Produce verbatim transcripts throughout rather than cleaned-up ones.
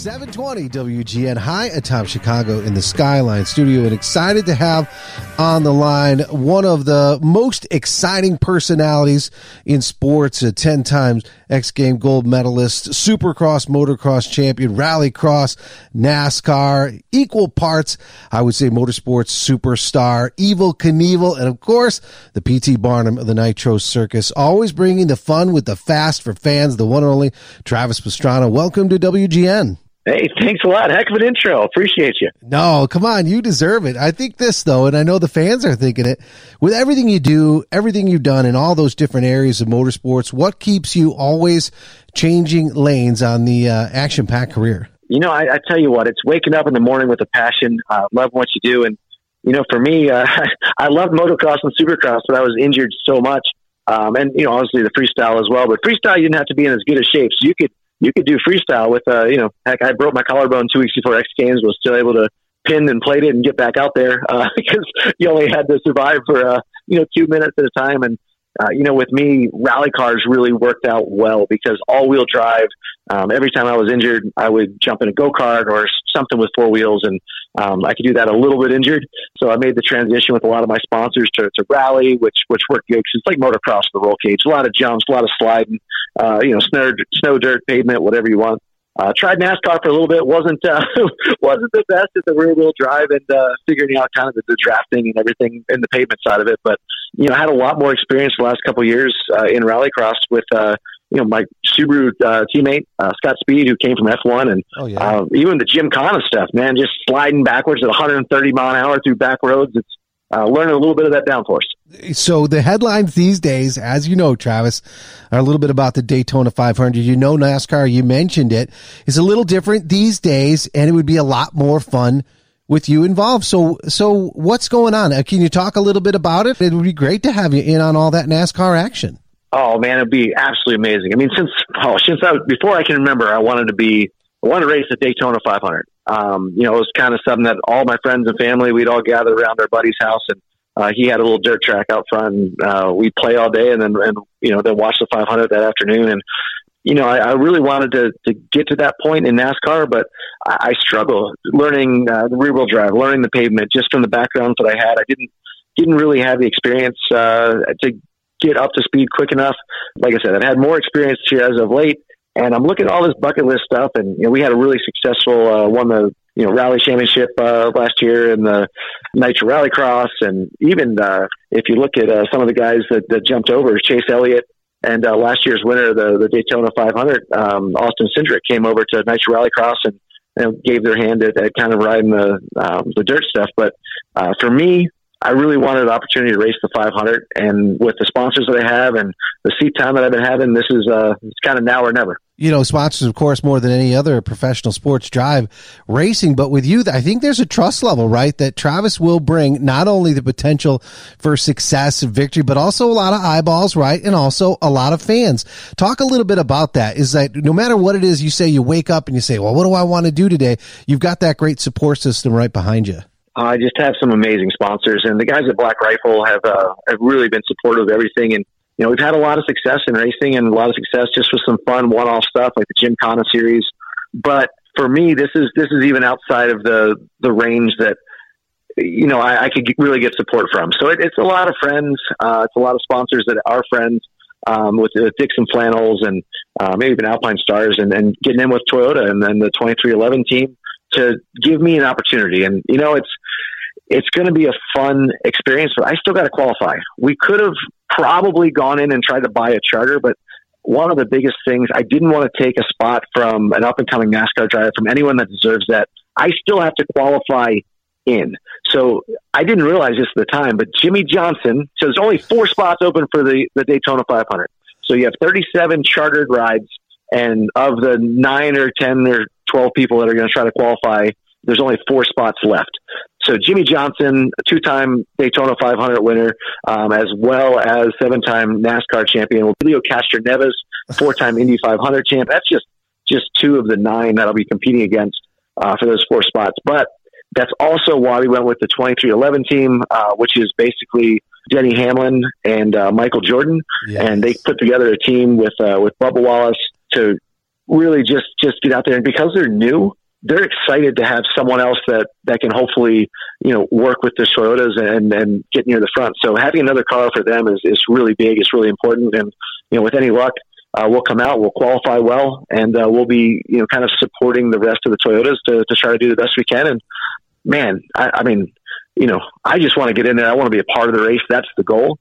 seven twenty W G N. High atop Chicago in the Skyline Studio, and excited to have on the line one of the most exciting personalities in sports, a ten times X Game gold medalist, Supercross, Motocross champion, Rallycross, NASCAR, equal parts, I would say, motorsports superstar, Evel Knievel, and of course, the P T. Barnum of the Nitro Circus, always bringing the fun with the fast for fans, the one and only Travis Pastrana. Welcome to W G N. Hey, thanks a lot. Heck of an intro. Appreciate you. No, come on. You deserve it. I think this, though, and I know the fans are thinking it, with everything you do, everything you've done in all those different areas of motorsports, what keeps you always changing lanes on the uh, action-packed career? You know, I, I tell you what, it's waking up in the morning with a passion, uh, love what you do. And, you know, for me, uh, I loved motocross and supercross, but I was injured so much. Um, and, you know, obviously the freestyle as well. But freestyle, you didn't have to be in as good a shape. So you could You could do freestyle with, uh, you know, heck, I broke my collarbone two weeks before X Games, was still able to pin and plate it and get back out there uh, because you only had to survive for, uh, you know, two minutes at a time. And, uh, you know, with me, rally cars really worked out well because all-wheel drive, um, every time I was injured, I would jump in a go-kart or something with four wheels, and um, I could do that a little bit injured. So I made the transition with a lot of my sponsors to, to rally, which which worked good because it's like motocross with the roll cage, a lot of jumps, a lot of sliding. Uh, you know, snow, snow, dirt, pavement, whatever you want. Uh, tried NASCAR for a little bit. Wasn't, uh, wasn't the best at the rear wheel drive and, uh, figuring out kind of the, the drafting and everything in the pavement side of it. But, you know, I had a lot more experience the last couple of years, uh, in rallycross with, uh, you know, my Subaru, uh, teammate, uh, Scott Speed, who came from F one, and, oh, yeah. uh, even the Gymkhana stuff, man, just sliding backwards at one hundred thirty mile an hour through back roads. It's, Uh, learning a little bit of that downforce. So the headlines these days, as you know, Travis, are a little bit about the Daytona five hundred. You know, NASCAR, you mentioned it, is a little different these days, and it would be a lot more fun with you involved. So, so what's going on? Can you talk a little bit about it? It would be great to have you in on all that NASCAR action. Oh man, it'd be absolutely amazing. I mean, since oh, since I, before I can remember, I wanted to be, I wanted to race the Daytona five hundred. Um, you know, it was kind of something that all my friends and family, we'd all gather around our buddy's house, and uh, he had a little dirt track out front, and uh, we'd play all day and then, and, you know, then watch the five hundred that afternoon. And, you know, I, I really wanted to, to get to that point in NASCAR, but I, I struggled learning uh, the rear wheel drive, learning the pavement, just from the background that I had. I didn't, didn't really have the experience uh, to get up to speed quick enough. Like I said, I've had more experience here as of late. And I'm looking at all this bucket list stuff, and you know, we had a really successful uh, won the you know rally championship uh, last year, and the Nitro Rallycross, and even uh, if you look at uh, some of the guys that, that jumped over, Chase Elliott, and uh, last year's winner of the, the Daytona five hundred, um, Austin Cindric, came over to Nitro Rallycross and, and gave their hand at, at kind of riding the um, the dirt stuff. But uh, for me, I really wanted the opportunity to race the five hundred, and with the sponsors that I have and the seat time that I've been having, this is uh, it's kind of now or never. You know, sponsors, of course, more than any other professional sports drive racing. But with you, I think there's a trust level, right, that Travis will bring not only the potential for success and victory, but also a lot of eyeballs, right, and also a lot of fans. Talk a little bit about that. Is that no matter what it is, you say you wake up and you say, well, what do I want to do today? You've got that great support system right behind you. I uh, just have some amazing sponsors, and the guys at Black Rifle have uh, have really been supportive of everything. And you know, we've had a lot of success in racing and a lot of success just with some fun one-off stuff like the Gymkhana series. But for me, this is this is even outside of the the range that you know I, I could really get support from. So it, it's a lot of friends, uh, it's a lot of sponsors that are friends um, with uh, Dixon Flannels and uh, maybe even Alpine Stars, and, and getting in with Toyota and then the twenty-three eleven team to give me an opportunity. And, you know, it's, it's going to be a fun experience, but I still got to qualify. We could have probably gone in and tried to buy a charter, but one of the biggest things, I didn't want to take a spot from an up and coming NASCAR driver, from anyone that deserves that. I still have to qualify in. So I didn't realize this at the time, but Jimmy Johnson, so there's only four spots open for the, the Daytona five hundred. So you have thirty-seven chartered rides, and of the nine or ten or twelve people that are going to try to qualify, there's only four spots left. So Jimmy Johnson, a two-time Daytona five hundred winner, um, as well as seven-time NASCAR champion, Leo Castroneves, four-time Indy five hundred champ. That's just, just two of the nine that I'll be competing against uh, for those four spots. But that's also why we went with the twenty-three eleven team, uh, which is basically Denny Hamlin and uh, Michael Jordan. Yes. And they put together a team with, uh, with Bubba Wallace to really just, just get out there. And because they're new, they're excited to have someone else that, that can hopefully, you know, work with the Toyotas and, and get near the front. So having another car for them is, is really big. It's really important. And, you know, with any luck, uh, we'll come out, we'll qualify well, and uh, we'll be, you know, kind of supporting the rest of the Toyotas to, to try to do the best we can. And man, I, I mean, you know, I just want to get in there. I want to be a part of the race. That's the goal.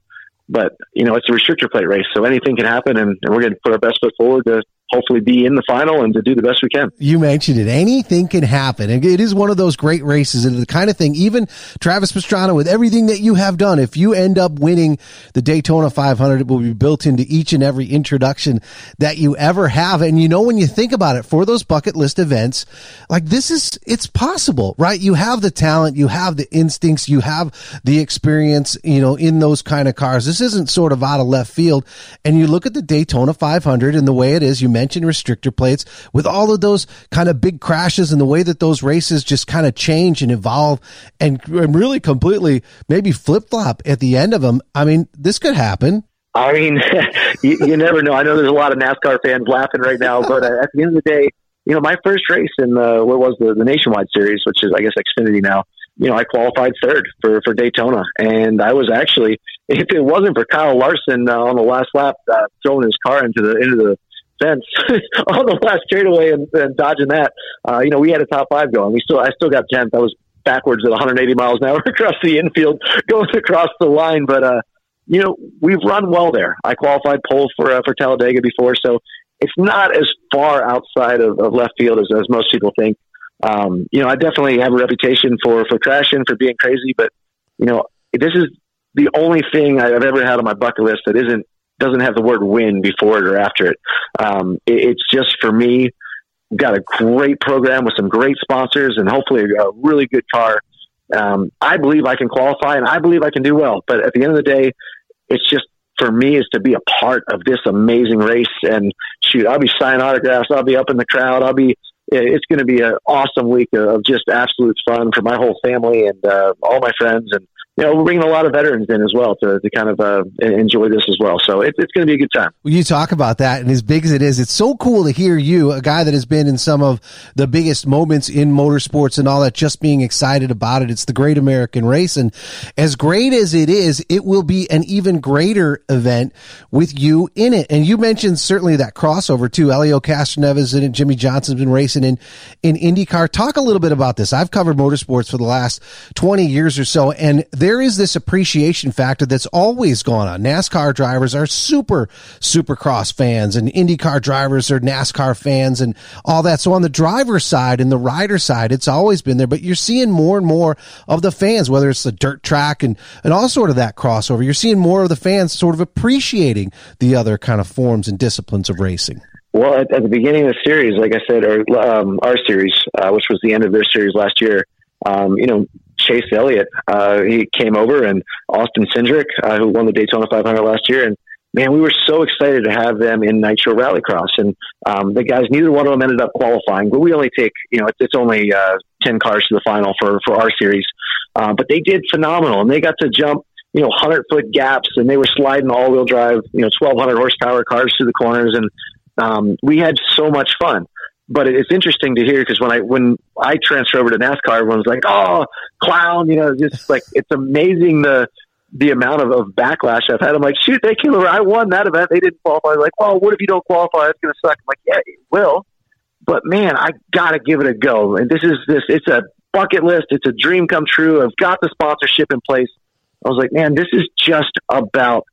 But, you know, it's a restrictor plate race, so anything can happen, and, and we're going to put our best foot forward to hopefully be in the final and to do the best we can. You mentioned it. Anything can happen. And it is one of those great races, and the kind of thing, even Travis Pastrana, with everything that you have done, if you end up winning the Daytona five hundred, it will be built into each and every introduction that you ever have. And, you know, when you think about it, for those bucket list events, like this is, it's possible, right? You have the talent, you have the instincts, you have the experience, you know, in those kind of cars. This isn't sort of out of left field. And you look at the Daytona five hundred and the way it is, you mentioned restrictor plates, with all of those kind of big crashes and the way that those races just kind of change and evolve and really completely maybe flip-flop at the end of them. I mean, this could happen. I mean, you, you never know. I know there's a lot of NASCAR fans laughing right now, but at the end of the day, you know, my first race in the, what was the, the Nationwide Series, which is, I guess, Xfinity now, you know, I qualified third for, for Daytona. And I was actually, if it wasn't for Kyle Larson uh, on the last lap, uh, throwing his car into the, into the, fence on the last straightaway and, and dodging that, uh, you know, we had a top five going. We still, I still got tenth. I was backwards at one hundred eighty miles an hour across the infield, going across the line. But, uh, you know, we've run well there. I qualified pole for, uh, for Talladega before. So it's not as far outside of, of left field as, as most people think. Um, you know, I definitely have a reputation for, for crashing, for being crazy, but you know, this is the only thing I've ever had on my bucket list that isn't, doesn't have the word win before it or after it. Um, it it's just, for me, got a great program with some great sponsors and hopefully a really good car. Um, I believe I can qualify and I believe I can do well, but at the end of the day, it's just, for me, is to be a part of this amazing race. And shoot, I'll be signing autographs. I'll be up in the crowd. I'll be, it's going to be an awesome week of just absolute fun for my whole family and uh, all my friends. And, you know, we're bringing a lot of veterans in as well to, to kind of uh, enjoy this as well. So it, it's going to be a good time. Well, you talk about that, and as big as it is, it's so cool to hear you, a guy that has been in some of the biggest moments in motorsports and all that, just being excited about it. It's the Great American Race, and as great as it is, it will be an even greater event with you in it. And you mentioned certainly that crossover too. Leo Castroneves and Jimmy Johnson's been racing in, in IndyCar. Talk a little bit about this. I've covered motorsports for the last twenty years or so, and there There is this appreciation factor that's always gone on. NASCAR drivers are super Supercross fans, and IndyCar drivers are NASCAR fans and all that. So on the driver's side and the rider side, it's always been there, but you're seeing more and more of the fans, whether it's the dirt track and, and all sort of that crossover. You're seeing more of the fans sort of appreciating the other kind of forms and disciplines of racing. Well, at, at the beginning of the series, like I said, or um, our series, uh, which was the end of their series last year, um, you know, Chase Elliott, uh, he came over, and Austin Cindric, uh, who won the Daytona five hundred last year. And man, we were so excited to have them in Nitro Rallycross. And, um, the guys, neither one of them ended up qualifying, but we only take, you know, it's, it's only, uh, ten cars to the final for, for our series. Uh, but they did phenomenal, and they got to jump, you know, hundred foot gaps, and they were sliding all wheel drive, you know, twelve hundred horsepower cars through the corners. And, um, we had so much fun. But it's interesting to hear, because when I when I transfer over to NASCAR, everyone's like, "Oh, clown!" You know, just like, it's amazing the the amount of, of backlash I've had. I'm like, "Shoot, they came over. I won that event. They didn't qualify." They're like, "Well, what if you don't qualify? It's going to suck." I'm like, "Yeah, it will, but man, I got to give it a go." And this is this. It's a bucket list. It's a dream come true. I've got the sponsorship in place. I was like, "Man, this is just about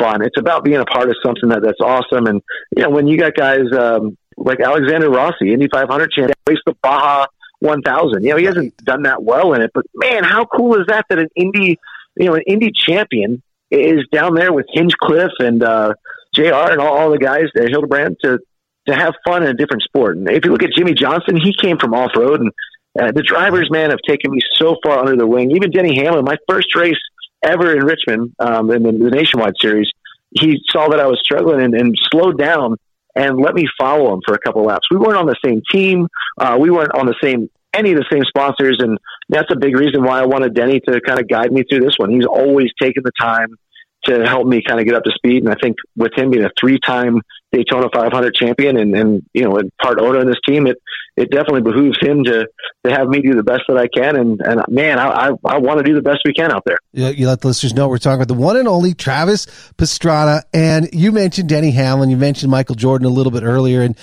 fun. It's about being a part of something that that's awesome." And you know, when you got guys. Um, like Alexander Rossi, Indy five hundred champion, raced the Baja one thousand. You know, he hasn't done that well in it, but man, how cool is that, that an Indy, you know, an Indy champion is down there with Hinchcliffe and uh, J R and all, all the guys there, Hildebrand, to, to have fun in a different sport. And if you look at Jimmy Johnson, he came from off-road, and uh, the drivers, man, have taken me so far under the wing. Even Denny Hamlin, my first race ever in Richmond um, in the, the Nationwide Series, he saw that I was struggling and, and slowed down and let me follow him for a couple laps. We weren't on the same team. Uh, we weren't on the same, any of the same sponsors. And that's a big reason why I wanted Denny to kind of guide me through this one. He's always taken the time to help me kind of get up to speed. And I think with him being a three time Daytona five hundred champion and, and, you know, and part owner in this team, it, it definitely behooves him to, to have me do the best that I can. And, and man, I, I, I want to do the best we can out there. Yeah, you let the listeners know we're talking about the one and only Travis Pastrana. And you mentioned Denny Hamlin, you mentioned Michael Jordan a little bit earlier, and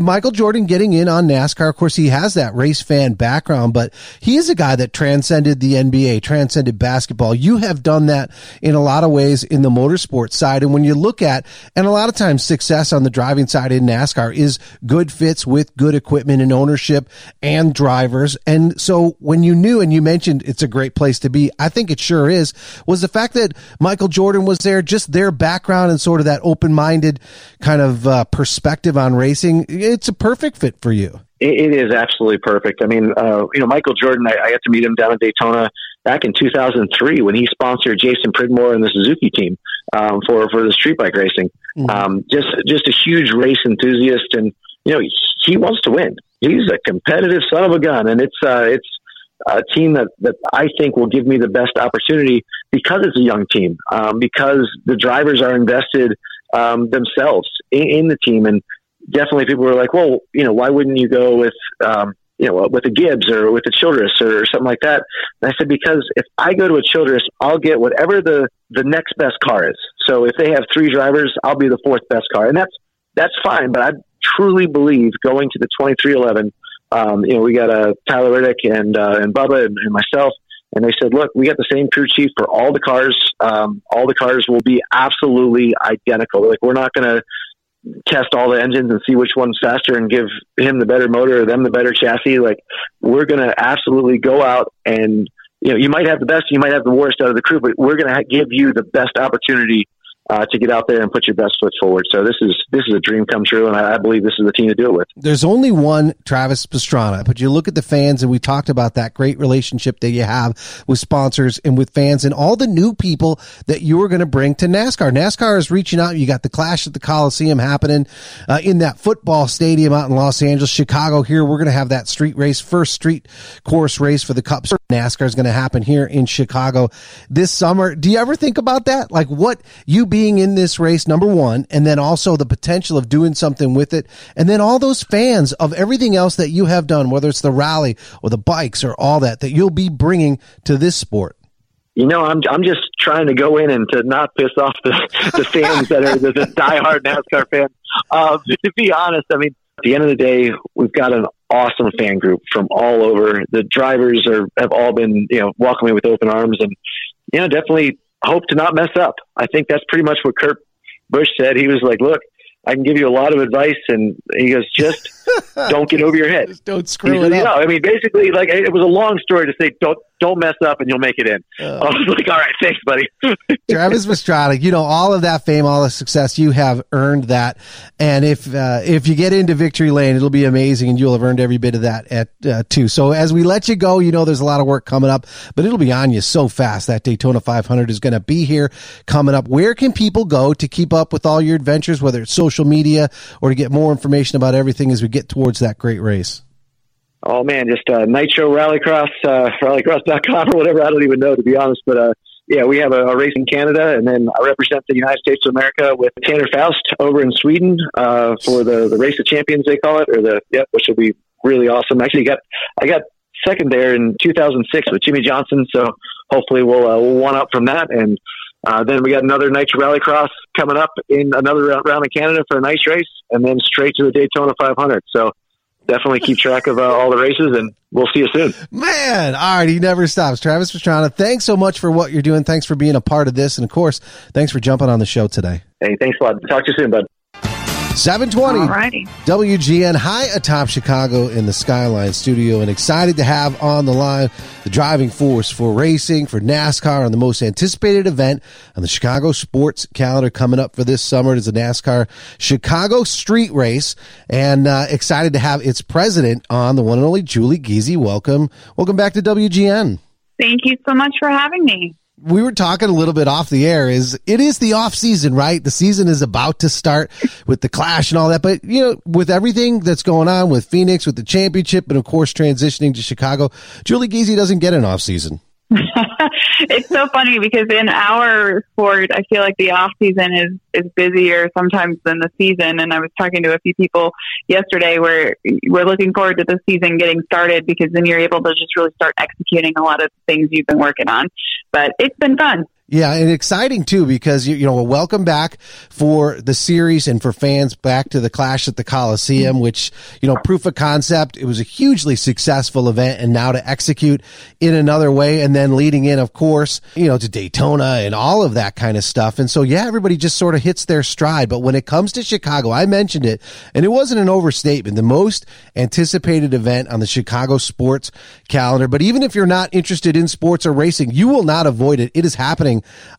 Michael Jordan getting in on NASCAR. Of course, he has that race fan background, but he is a guy that transcended the N B A, transcended basketball. You have done that in a lot of ways in the motorsport side. And when you look at, and a lot of times success on the driving side in NASCAR is good fits with good equipment and ownership and drivers. And so when you knew, and you mentioned it's a great place to be, I think it sure is, was the fact that Michael Jordan was there, just their background and sort of that open-minded kind of uh, perspective on racing. It's a perfect fit for you. It is absolutely perfect. I mean, uh, you know, Michael Jordan, I, I got to meet him down in Daytona back in two thousand three when he sponsored Jason Pridmore and the Suzuki team um, for, for the street bike racing. Mm-hmm. Um, just, just a huge race enthusiast. And, you know, he, he wants to win. He's a competitive son of a gun. And it's, uh, it's a team that, that I think will give me the best opportunity because it's a young team, um, because the drivers are invested um, themselves in, in the team. And, definitely people were like, well, you know, why wouldn't you go with, um, you know, with a Gibbs or with a Childress or something like that? And I said, because if I go to a Childress, I'll get whatever the, the next best car is. So if they have three drivers, I'll be the fourth best car. And that's, that's fine. But I truly believe going to the twenty-three eleven, um, you know, we got a uh, Tyler Riddick and, uh, and Bubba and, and myself. And they said, look, we got the same crew chief for all the cars. Um, all the cars will be absolutely identical. Like, we're not going to test all the engines and see which one's faster and give him the better motor or them the better chassis. Like, we're going to absolutely go out and, you know, you might have the best, you might have the worst out of the crew, but we're going to ha- give you the best opportunity uh, to get out there and put your best foot forward. So this is, this is a dream come true. And I, I believe this is the team to do it with. There's only one Travis Pastrana, but you look at the fans, and we talked about that great relationship that you have with sponsors and with fans and all the new people that you are going to bring to NASCAR. NASCAR is reaching out. You got the Clash at the Coliseum happening uh, in that football stadium out in Los Angeles, Chicago here. We're going to have that street race, first street course race for the Cups. NASCAR is going to happen here in Chicago this summer. Do you ever think about that? Like, what you being in this race, number one, and then also the potential of doing something with it, and then all those fans of everything else that you have done, whether it's the rally or the bikes or all that, that you'll be bringing to this sport. You know, I'm I'm just trying to go in and to not piss off the, the fans that are the, the diehard NASCAR fans. Uh, to be honest, I mean, at the end of the day, we've got an awesome fan group from all over. The drivers are have all been, you know, welcoming with open arms, and, you know, definitely hope to not mess up. I think that's pretty much what Kurt Busch said. He was like, look, I can give you a lot of advice, and he goes, just don't get over your head. Just don't screw said, it up. No, I mean, basically, like, it was a long story to say, don't don't mess up and you'll make it in. Uh, I was like, all right, thanks, buddy. Travis Pastrana, you know, all of that fame, all the success, you have earned that. And if uh, if you get into victory lane, it'll be amazing, and you'll have earned every bit of that at uh, too. So as we let you go, you know there's a lot of work coming up, but it'll be on you so fast. That Daytona five hundred is going to be here coming up. Where can people go to keep up with all your adventures, whether it's social media or to get more information about everything as we get towards that great race? Oh man, just uh, Nitro Rallycross, uh, rallycross dot com or whatever. I don't even know, to be honest. But uh, yeah, we have a, a race in Canada, and then I represent the United States of America with Tanner Faust over in Sweden uh, for the, the Race of Champions, they call it, or the yep, which will be really awesome. Actually, got I got second there in two thousand six with Jimmy Johnson, so hopefully we'll, uh, we'll one up from that. And uh, then we got another Nitro Rallycross coming up in another round in Canada for a nice race, and then straight to the Daytona five hundred. So definitely keep track of uh, all the races, and we'll see you soon. Man, all right, he never stops. Travis Pastrana, thanks so much for what you're doing. Thanks for being a part of this. And, of course, thanks for jumping on the show today. Hey, thanks a lot. Talk to you soon, bud. seven twenty Alrighty. W G N high atop Chicago in the Skyline studio, and excited to have on the line the driving force for racing, for NASCAR, on the most anticipated event on the Chicago sports calendar coming up for this summer. It is the NASCAR Chicago Street Race, and uh, excited to have its president on, the one and only Julie Giese. Welcome. Welcome back to W G N. Thank you so much for having me. We were talking a little bit off the air. Is it is the off season, right? The season is about to start with the Clash and all that, but you know, with everything that's going on with Phoenix, with the championship, and of course transitioning to Chicago, Julie Giese doesn't get an off season. It's so funny because in our sport, I feel like the off season is, is busier sometimes than the season. And I was talking to a few people yesterday where we're looking forward to the season getting started, because then you're able to just really start executing a lot of things you've been working on. But it's been fun. Yeah, and exciting too, because, you know, a welcome back for the series and for fans back to the Clash at the Coliseum, which, you know, proof of concept, it was a hugely successful event, and now to execute in another way, and then leading in, of course, you know, to Daytona and all of that kind of stuff. And so, yeah, everybody just sort of hits their stride. But when it comes to Chicago, I mentioned it, and it wasn't an overstatement, the most anticipated event on the Chicago sports calendar. But even if you're not interested in sports or racing, you will not avoid it. It is happening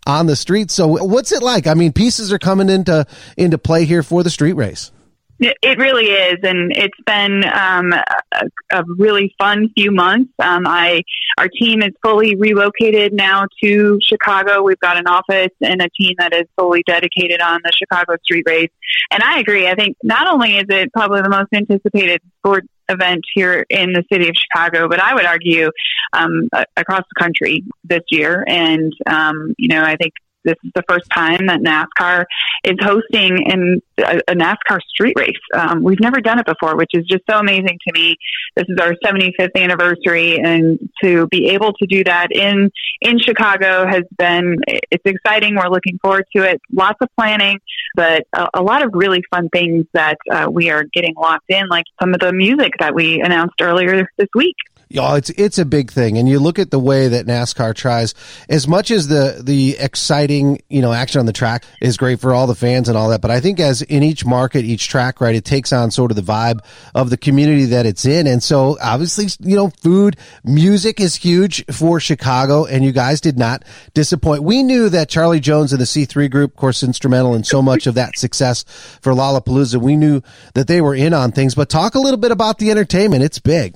on the street. So what's it like? I mean, pieces are coming into into play here for the street race. It really is, and it's been um, a, a really fun few months. Um, I our team is fully relocated now to Chicago. We've got an office and a team that is fully dedicated on the Chicago street race. And I agree. I think not only is it probably the most anticipated sports event here in the city of Chicago, but I would argue um, across the country this year. And, um, you know, I think this is the first time that NASCAR is hosting in a, a NASCAR street race. Um, we've never done it before, which is just so amazing to me. This is our seventy-fifth anniversary, and to be able to do that in, in Chicago has been, it's exciting. We're looking forward to it. Lots of planning, but a, a lot of really fun things that uh, we are getting locked in, like some of the music that we announced earlier this week. Oh, it's it's a big thing, and you look at the way that NASCAR tries. As much as the the exciting, you know, action on the track is great for all the fans and all that, but I think as in each market, each track, right, it takes on sort of the vibe of the community that it's in. And so obviously, you know, food, music is huge for Chicago, and you guys did not disappoint. We knew that Charlie Jones and the C three group, of course, instrumental in so much of that success for Lollapalooza. We knew that they were in on things, but talk a little bit about the entertainment. It's big.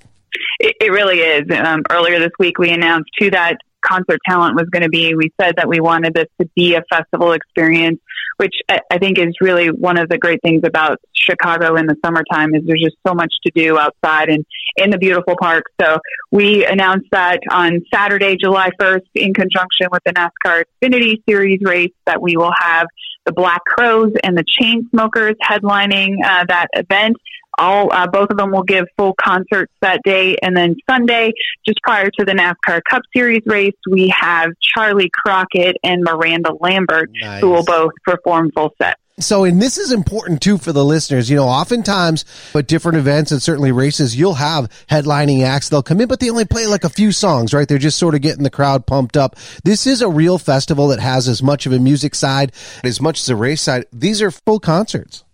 It, it really is. Um, earlier this week, we announced who that concert talent was going to be. We said that we wanted this to be a festival experience, which I, I think is really one of the great things about Chicago in the summertime, is there's just so much to do outside and in the beautiful park. So we announced that on Saturday, July first, in conjunction with the NASCAR Xfinity Series race, that we will have the Black Crowes and the Chainsmokers headlining uh, that event. All, uh, both of them will give full concerts that day. And then Sunday, just prior to the NASCAR Cup Series race, we have Charlie Crockett and Miranda Lambert, nice, who will both perform full sets. So, and this is important too for the listeners, you know, oftentimes at different events and certainly races, you'll have headlining acts. They'll come in, but they only play like a few songs, right? They're just sort of getting the crowd pumped up. This is a real festival that has as much of a music side, as much as a race side. These are full concerts.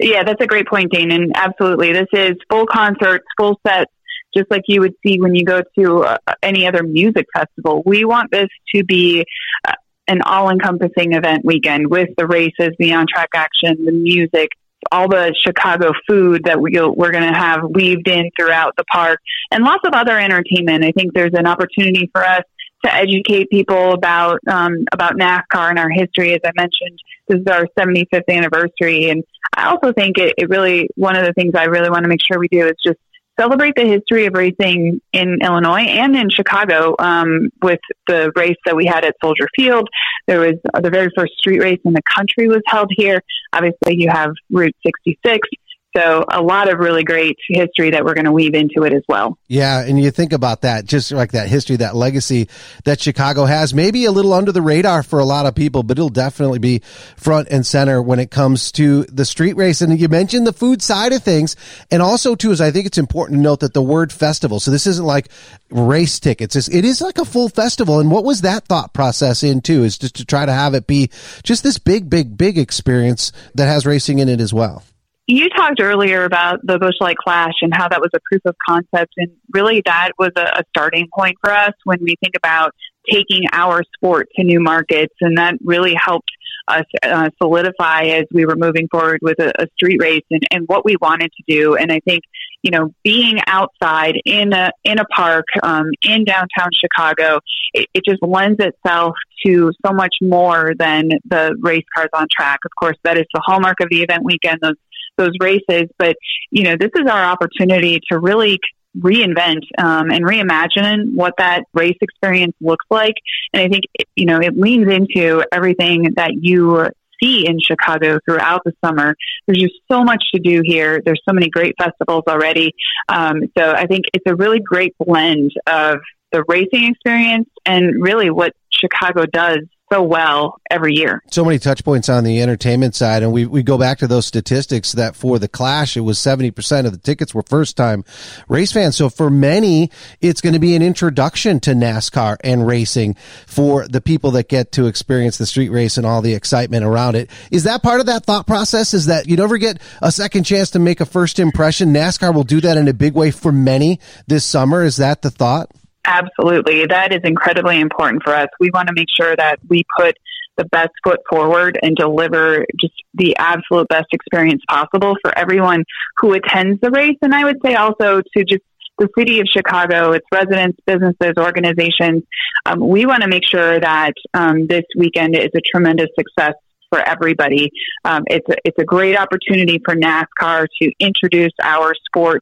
Yeah, that's a great point, Dane, and absolutely. This is full concerts, full sets, just like you would see when you go to uh, any other music festival. We want this to be uh, an all-encompassing event weekend with the races, the on-track action, the music, all the Chicago food that we, we're going to have weaved in throughout the park, and lots of other entertainment. I think there's an opportunity for us to educate people about um, about NASCAR and our history. As I mentioned, this is our seventy-fifth anniversary, and I also think it, it really, one of the things I really want to make sure we do is just celebrate the history of racing in Illinois and in Chicago. Um, with the race that we had at Soldier Field, there was uh, the very first street race in the country was held here. Obviously, you have Route sixty-six. So a lot of really great history that we're going to weave into it as well. Yeah, and you think about that, just like that history, that legacy that Chicago has, maybe a little under the radar for a lot of people, but it'll definitely be front and center when it comes to the street race. And you mentioned the food side of things, and also, too, is I think it's important to note that the word festival, so this isn't like race tickets. It is like a full festival, and what was that thought process in, too, is just to try to have it be just this big, big, big experience that has racing in it as well. You talked earlier about the Bushlight Clash and how that was a proof of concept. And really that was a, a starting point for us when we think about taking our sport to new markets. And that really helped us uh, solidify as we were moving forward with a, a street race and, and what we wanted to do. And I think, you know, being outside in a, in a park, um, in downtown Chicago, it, it just lends itself to so much more than the race cars on track. Of course, that is the hallmark of the event weekend, those those races, but you know, this is our opportunity to really reinvent um, and reimagine what that race experience looks like. And I think, you know, it leans into everything that you see in Chicago throughout the summer. There's just so much to do here. There's so many great festivals already. Um, so I think it's a really great blend of the racing experience and really what Chicago does so well every year. So many touch points on the entertainment side. And we, we go back to those statistics that for the Clash, it was seventy percent of the tickets were first time race fans. So for many, it's going to be an introduction to NASCAR and racing for the people that get to experience the street race and all the excitement around it. Is that part of that thought process, is that you never get a second chance to make a first impression? NASCAR will do that in a big way for many this summer. Is that the thought? Absolutely. That is incredibly important for us. We want to make sure that we put the best foot forward and deliver just the absolute best experience possible for everyone who attends the race. And I would say also to just the city of Chicago, its residents, businesses, organizations. Um, we want to make sure that um, this weekend is a tremendous success for everybody. Um, it's, a, it's a great opportunity for NASCAR to introduce our sport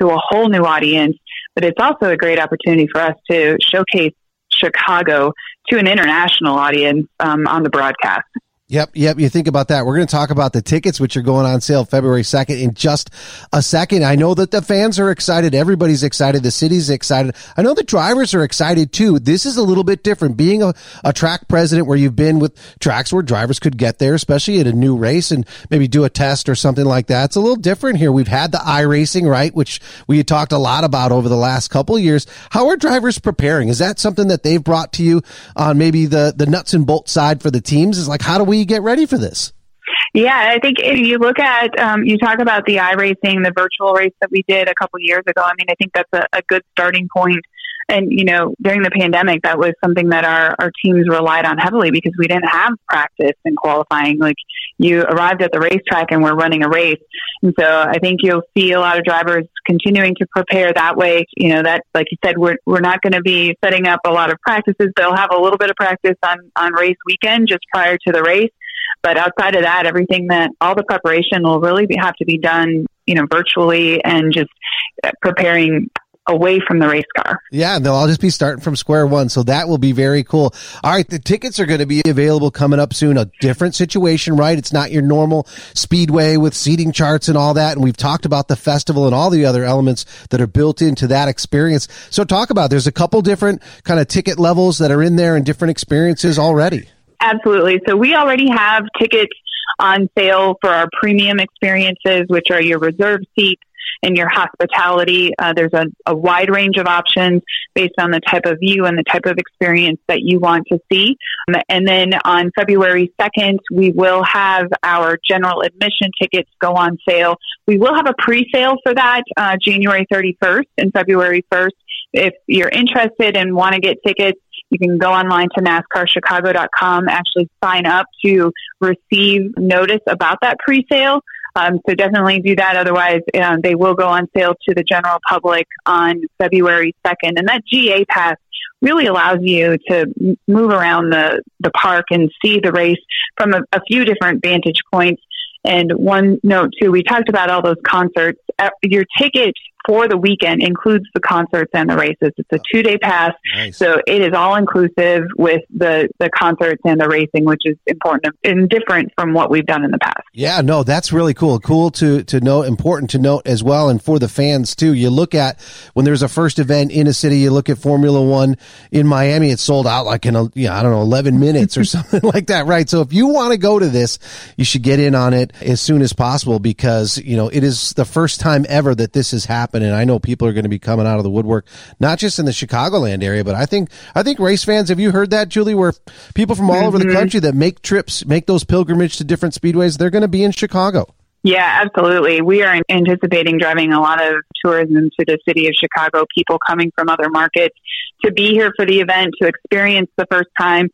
to a whole new audience. But it's also a great opportunity for us to showcase Chicago to an international audience um, on the broadcast. Yep, yep. You think about that. We're going to talk about the tickets, which are going on sale February second in just a second. I know that the fans are excited. Everybody's excited. The city's excited. I know the drivers are excited too. This is a little bit different. Being a, a track president where you've been with tracks where drivers could get there, especially at a new race and maybe do a test or something like that. It's a little different here. We've had the iRacing, right? Which we had talked a lot about over the last couple of years. How are drivers preparing? Is that something that they've brought to you on maybe the, the nuts and bolts side for the teams? Is like, how do we get ready for this? Yeah, I think if you look at, um, you talk about the iRacing, the virtual race that we did a couple years ago. I mean, I think that's a, a good starting point. And, you know, during the pandemic, that was something that our, our teams relied on heavily because we didn't have practice and qualifying. Like, you arrived at the racetrack and we're running a race. And so I think you'll see a lot of drivers continuing to prepare that way. You know, that, like you said, we're, we're not going to be setting up a lot of practices. They'll have a little bit of practice on, on race weekend just prior to the race. But outside of that, everything that all the preparation will really be, have to be done, you know, virtually and just preparing away from the race car. Yeah, and they'll all just be starting from square one. So that will be very cool. All right, the tickets are going to be available coming up soon. A different situation, right? It's not your normal speedway with seating charts and all that. And we've talked about the festival and all the other elements that are built into that experience. So talk about, there's a couple different kind of ticket levels that are in there and different experiences already. Absolutely. So we already have tickets on sale for our premium experiences, which are your reserve seats and your hospitality. Uh, there's a, a wide range of options based on the type of view and the type of experience that you want to see. Um, and then on February second, we will have our general admission tickets go on sale. We will have a pre-sale for that uh, January thirty-first and February first. If you're interested and want to get tickets, you can go online to NASCAR Chicago dot com, actually sign up to receive notice about that pre-sale. Um, so definitely do that. Otherwise, um, they will go on sale to the general public on February second. And that G A pass really allows you to move around the, the park and see the race from a, a few different vantage points. And one note, too, we talked about all those concerts. Your ticket for the weekend includes the concerts and the races. It's a two-day pass. Nice. So it is all-inclusive with the, the concerts and the racing, which is important and different from what we've done in the past. Yeah, no, that's really cool. Cool to, to note, important to note as well, and for the fans, too. You look at when there's a first event in a city, you look at Formula One in Miami, it's sold out like in, a, you know, I don't know, eleven minutes or something like that, right? So if you want to go to this, you should get in on it as soon as possible because, you know, it is the first time ever that this has happened. And I know people are going to be coming out of the woodwork, not just in the Chicagoland area, but I think I think race fans, have you heard that, Julie, where people from all mm-hmm. over the country that make trips, make those pilgrimage to different speedways, they're going to be in Chicago. Yeah, absolutely. We are anticipating driving a lot of tourism to the city of Chicago, people coming from other markets to be here for the event, to experience the first time.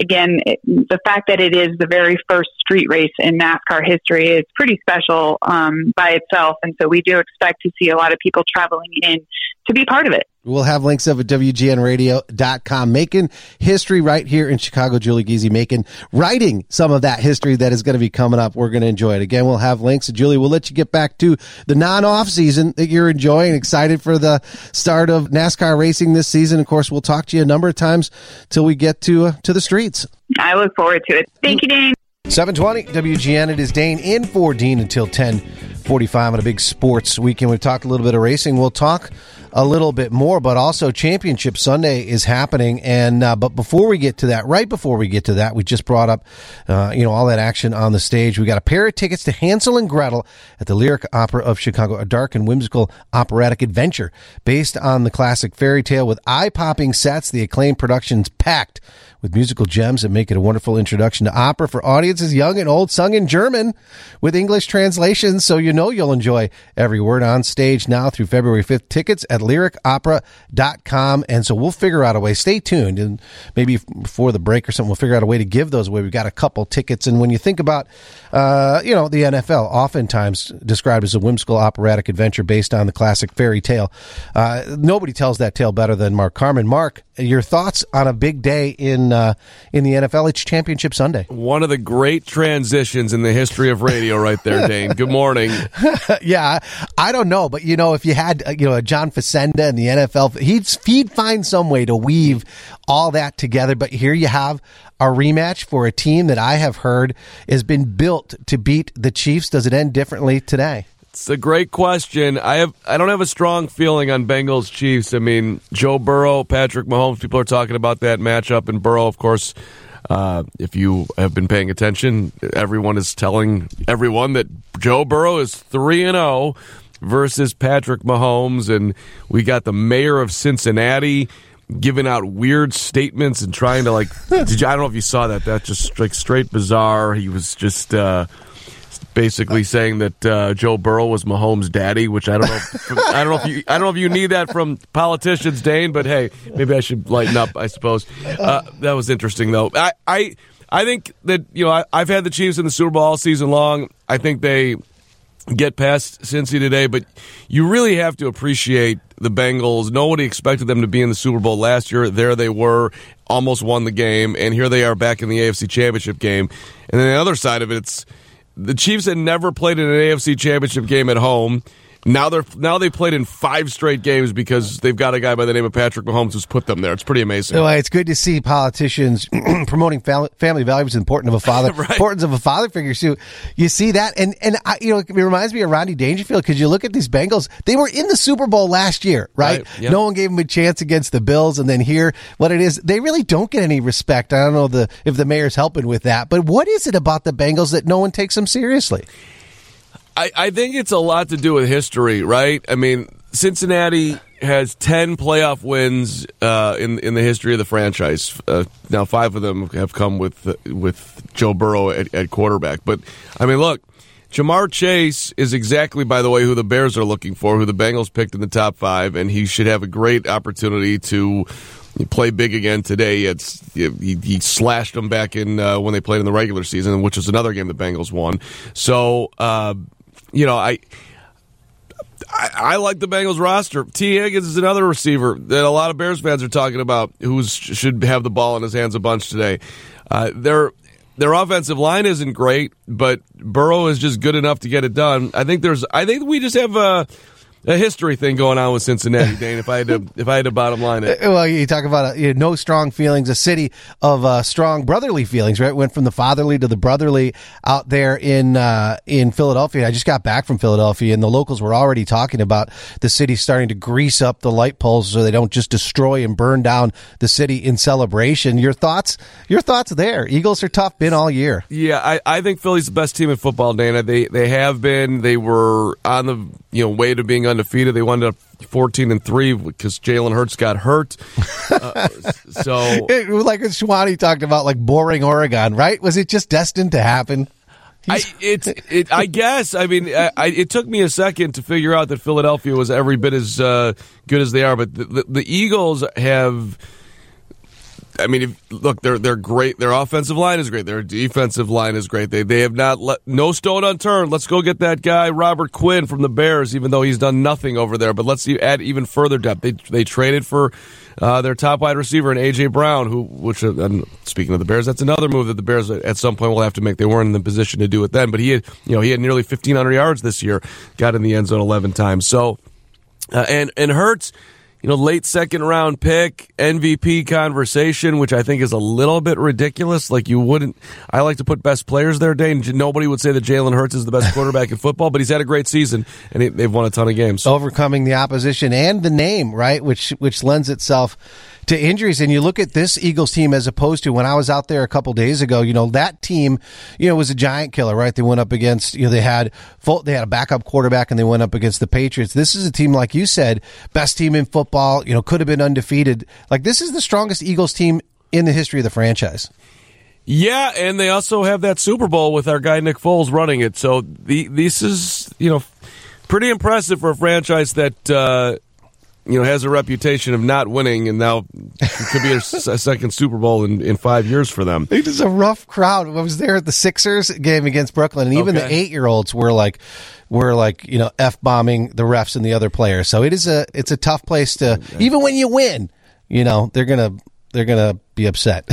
Again, it, the fact that it is the very first street race in NASCAR history is pretty special um, by itself. And so we do expect to see a lot of people traveling in to be part of it. We'll have links up at W G N radio dot com. Making history right here in Chicago. Julie Giese making, writing some of that history that is going to be coming up. We're going to enjoy it. Again, we'll have links. Julie, we'll let you get back to the non-off season that you're enjoying. Excited for the start of NASCAR racing this season. Of course, we'll talk to you a number of times till we get to uh, to the streets. I look forward to it. Thank you, Dane. seven twenty W G N. It is Dane in for Dean until ten forty-five on a big sports weekend. We've talked a little bit of racing. We'll talk a little bit more, but also Championship Sunday is happening. And uh, but before we get to that, right before we get to that, we just brought up, uh, you know, all that action on the stage. We got a pair of tickets to Hansel and Gretel at the Lyric Opera of Chicago, a dark and whimsical operatic adventure based on the classic fairy tale with eye-popping sets. The acclaimed production's packed with musical gems that make it a wonderful introduction to opera for audiences young and old, sung in German with English translations, so you know you'll enjoy every word. On stage now through February fifth, tickets at lyric opera dot com, and so we'll figure out a way. Stay tuned, and maybe before the break or something, we'll figure out a way to give those away. We've got a couple tickets, and when you think about, uh, you know, the N F L, oftentimes described as a whimsical operatic adventure based on the classic fairy tale, uh, nobody tells that tale better than Mark Carman. Mark, your thoughts on a big day in uh, in the N F L? It's Championship Sunday. One of the great transitions in the history of radio right there, Dane. Good morning. Yeah, I don't know, but, you know, if you had, you know, a John Facenda and the N F L, he'd, he'd find some way to weave all that together. But here you have a rematch for a team that I have heard has been built to beat the Chiefs. Does it end differently today? It's a great question. I have I don't have a strong feeling on Bengals Chiefs. I mean, Joe Burrow, Patrick Mahomes, people are talking about that matchup, and Burrow, of course, uh, if you have been paying attention, everyone is telling everyone that Joe Burrow is three and oh versus Patrick Mahomes, and we got the mayor of Cincinnati giving out weird statements and trying to, like, did you, I don't know if you saw that. That's just, like, straight bizarre. He was just uh, basically saying that uh, Joe Burrow was Mahomes' daddy, which I don't know. If, I don't know if you. I don't know if you need that from politicians, Dane. But hey, maybe I should lighten up, I suppose. Uh, that was interesting, though. I, I I think that, you know, I, I've had the Chiefs in the Super Bowl all season long. I think they get past Cincy today, but you really have to appreciate the Bengals. Nobody expected them to be in the Super Bowl last year. There they were, almost won the game, and here they are back in the A F C Championship game. And then the other side of it, it's. The Chiefs had never played in an A F C Championship game at home. Now they're now they played in five straight games because they've got a guy by the name of Patrick Mahomes who's put them there. It's pretty amazing. Well, it's good to see politicians promoting family, family values, importance of a father, right. importance of a father figure. So you see that, and and I, you know, it reminds me of Rodney Dangerfield, because you look at these Bengals. They were in the Super Bowl last year, right? right yep. No one gave them a chance against the Bills, and then here, what it is, they really don't get any respect. I don't know the if the mayor's helping with that, but what is it about the Bengals that no one takes them seriously? I, I think it's a lot to do with history, right? I mean, Cincinnati has ten playoff wins uh, in in the history of the franchise. Uh, now, five of them have come with with Joe Burrow at, at quarterback. But I mean, look, Jamar Chase is exactly, by the way, who the Bears are looking for, who the Bengals picked in the top five, and he should have a great opportunity to play big again today. It's, he, he slashed them back in uh, when they played in the regular season, which was another game the Bengals won. So. Uh, You know, I, I I like the Bengals roster. T. Higgins is another receiver that a lot of Bears fans are talking about, who should have the ball in his hands a bunch today. Uh, their their offensive line isn't great, but Burrow is just good enough to get it done. I think there's. I think we just have a. A history thing going on with Cincinnati, Dane. If I had to, if I had to bottom line it, well, you talk about a, you know, no strong feelings. A city of uh, strong brotherly feelings, right? Went from the fatherly to the brotherly out there in uh, in Philadelphia. I just got back from Philadelphia, and the locals were already talking about the city starting to grease up the light poles so they don't just destroy and burn down the city in celebration. Your thoughts? Your thoughts there? Eagles are tough, been all year. Yeah, I, I think Philly's the best team in football, Dane. They they have been. They were on the you know way to being undefeated. They wound up fourteen and three because Jalen Hurts got hurt. Uh, so, it, like Schwanny talked about, like boring Oregon, right? Was it just destined to happen? I, it's, it, I guess. I mean, I, I, it took me a second to figure out that Philadelphia was every bit as uh, good as they are, but the, the, the Eagles have I mean, if, look, they're they're great. Their offensive line is great. Their defensive line is great. They they have not let no stone unturned. Let's go get that guy Robert Quinn from the Bears, even though he's done nothing over there. But let's add even further depth. They they traded for uh, their top wide receiver in A J Brown, who which and speaking of the Bears, that's another move that the Bears at some point will have to make. They weren't in the position to do it then, but he had, you know he had nearly fifteen hundred yards this year, got in the end zone eleven times. So uh, and and Hurts. You know, late second round pick, M V P conversation, which I think is a little bit ridiculous. Like you wouldn't, I like to put best players there, Dane. Nobody would say that Jalen Hurts is the best quarterback in football, but he's had a great season and he, they've won a ton of games. Overcoming the opposition and the name, right? Which, which lends itself to injuries. And you look at this Eagles team as opposed to when I was out there a couple days ago, you know, that team, you know, was a giant killer, right? They went up against, you know, they had full, they had a backup quarterback and they went up against the Patriots. This is a team, like you said, best team in football. Ball, you know, could have been undefeated. Like, this is the strongest Eagles team in the history of the franchise. Yeah, and they also have that Super Bowl with our guy Nick Foles running it. So the, this is, you know, pretty impressive for a franchise that, uh, you know, has a reputation of not winning, and now it could be a, a second Super Bowl in, in five years for them. It is a rough crowd. I was there at the Sixers game against Brooklyn, and even okay. the eight-year-olds were like, we're like, you know, F-bombing the refs and the other players. So it is a, it's a tough place to, even when you win, you know, they're going to, they're going to be upset.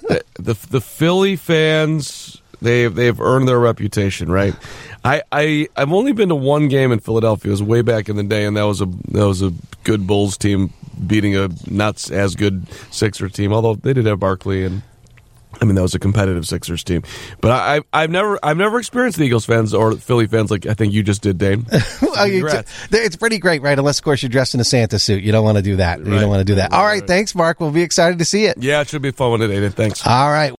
the, the, the Philly fans, they've, they've earned their reputation, right? I, I, I've only been to one game in Philadelphia. It was way back in the day, and that was a, that was a good Bulls team beating a not as good Sixers team, although they did have Barkley and, I mean, that was a competitive Sixers team, but I, I've never, I've never experienced the Eagles fans or Philly fans like I think you just did, Dane. Well, it's pretty great, right? Unless, of course, you're dressed in a Santa suit. You don't want to do that. Right. You don't want to do that. Right. All right, right, thanks, Mark. We'll be excited to see it. Yeah, it should be fun one today. Thanks. All right.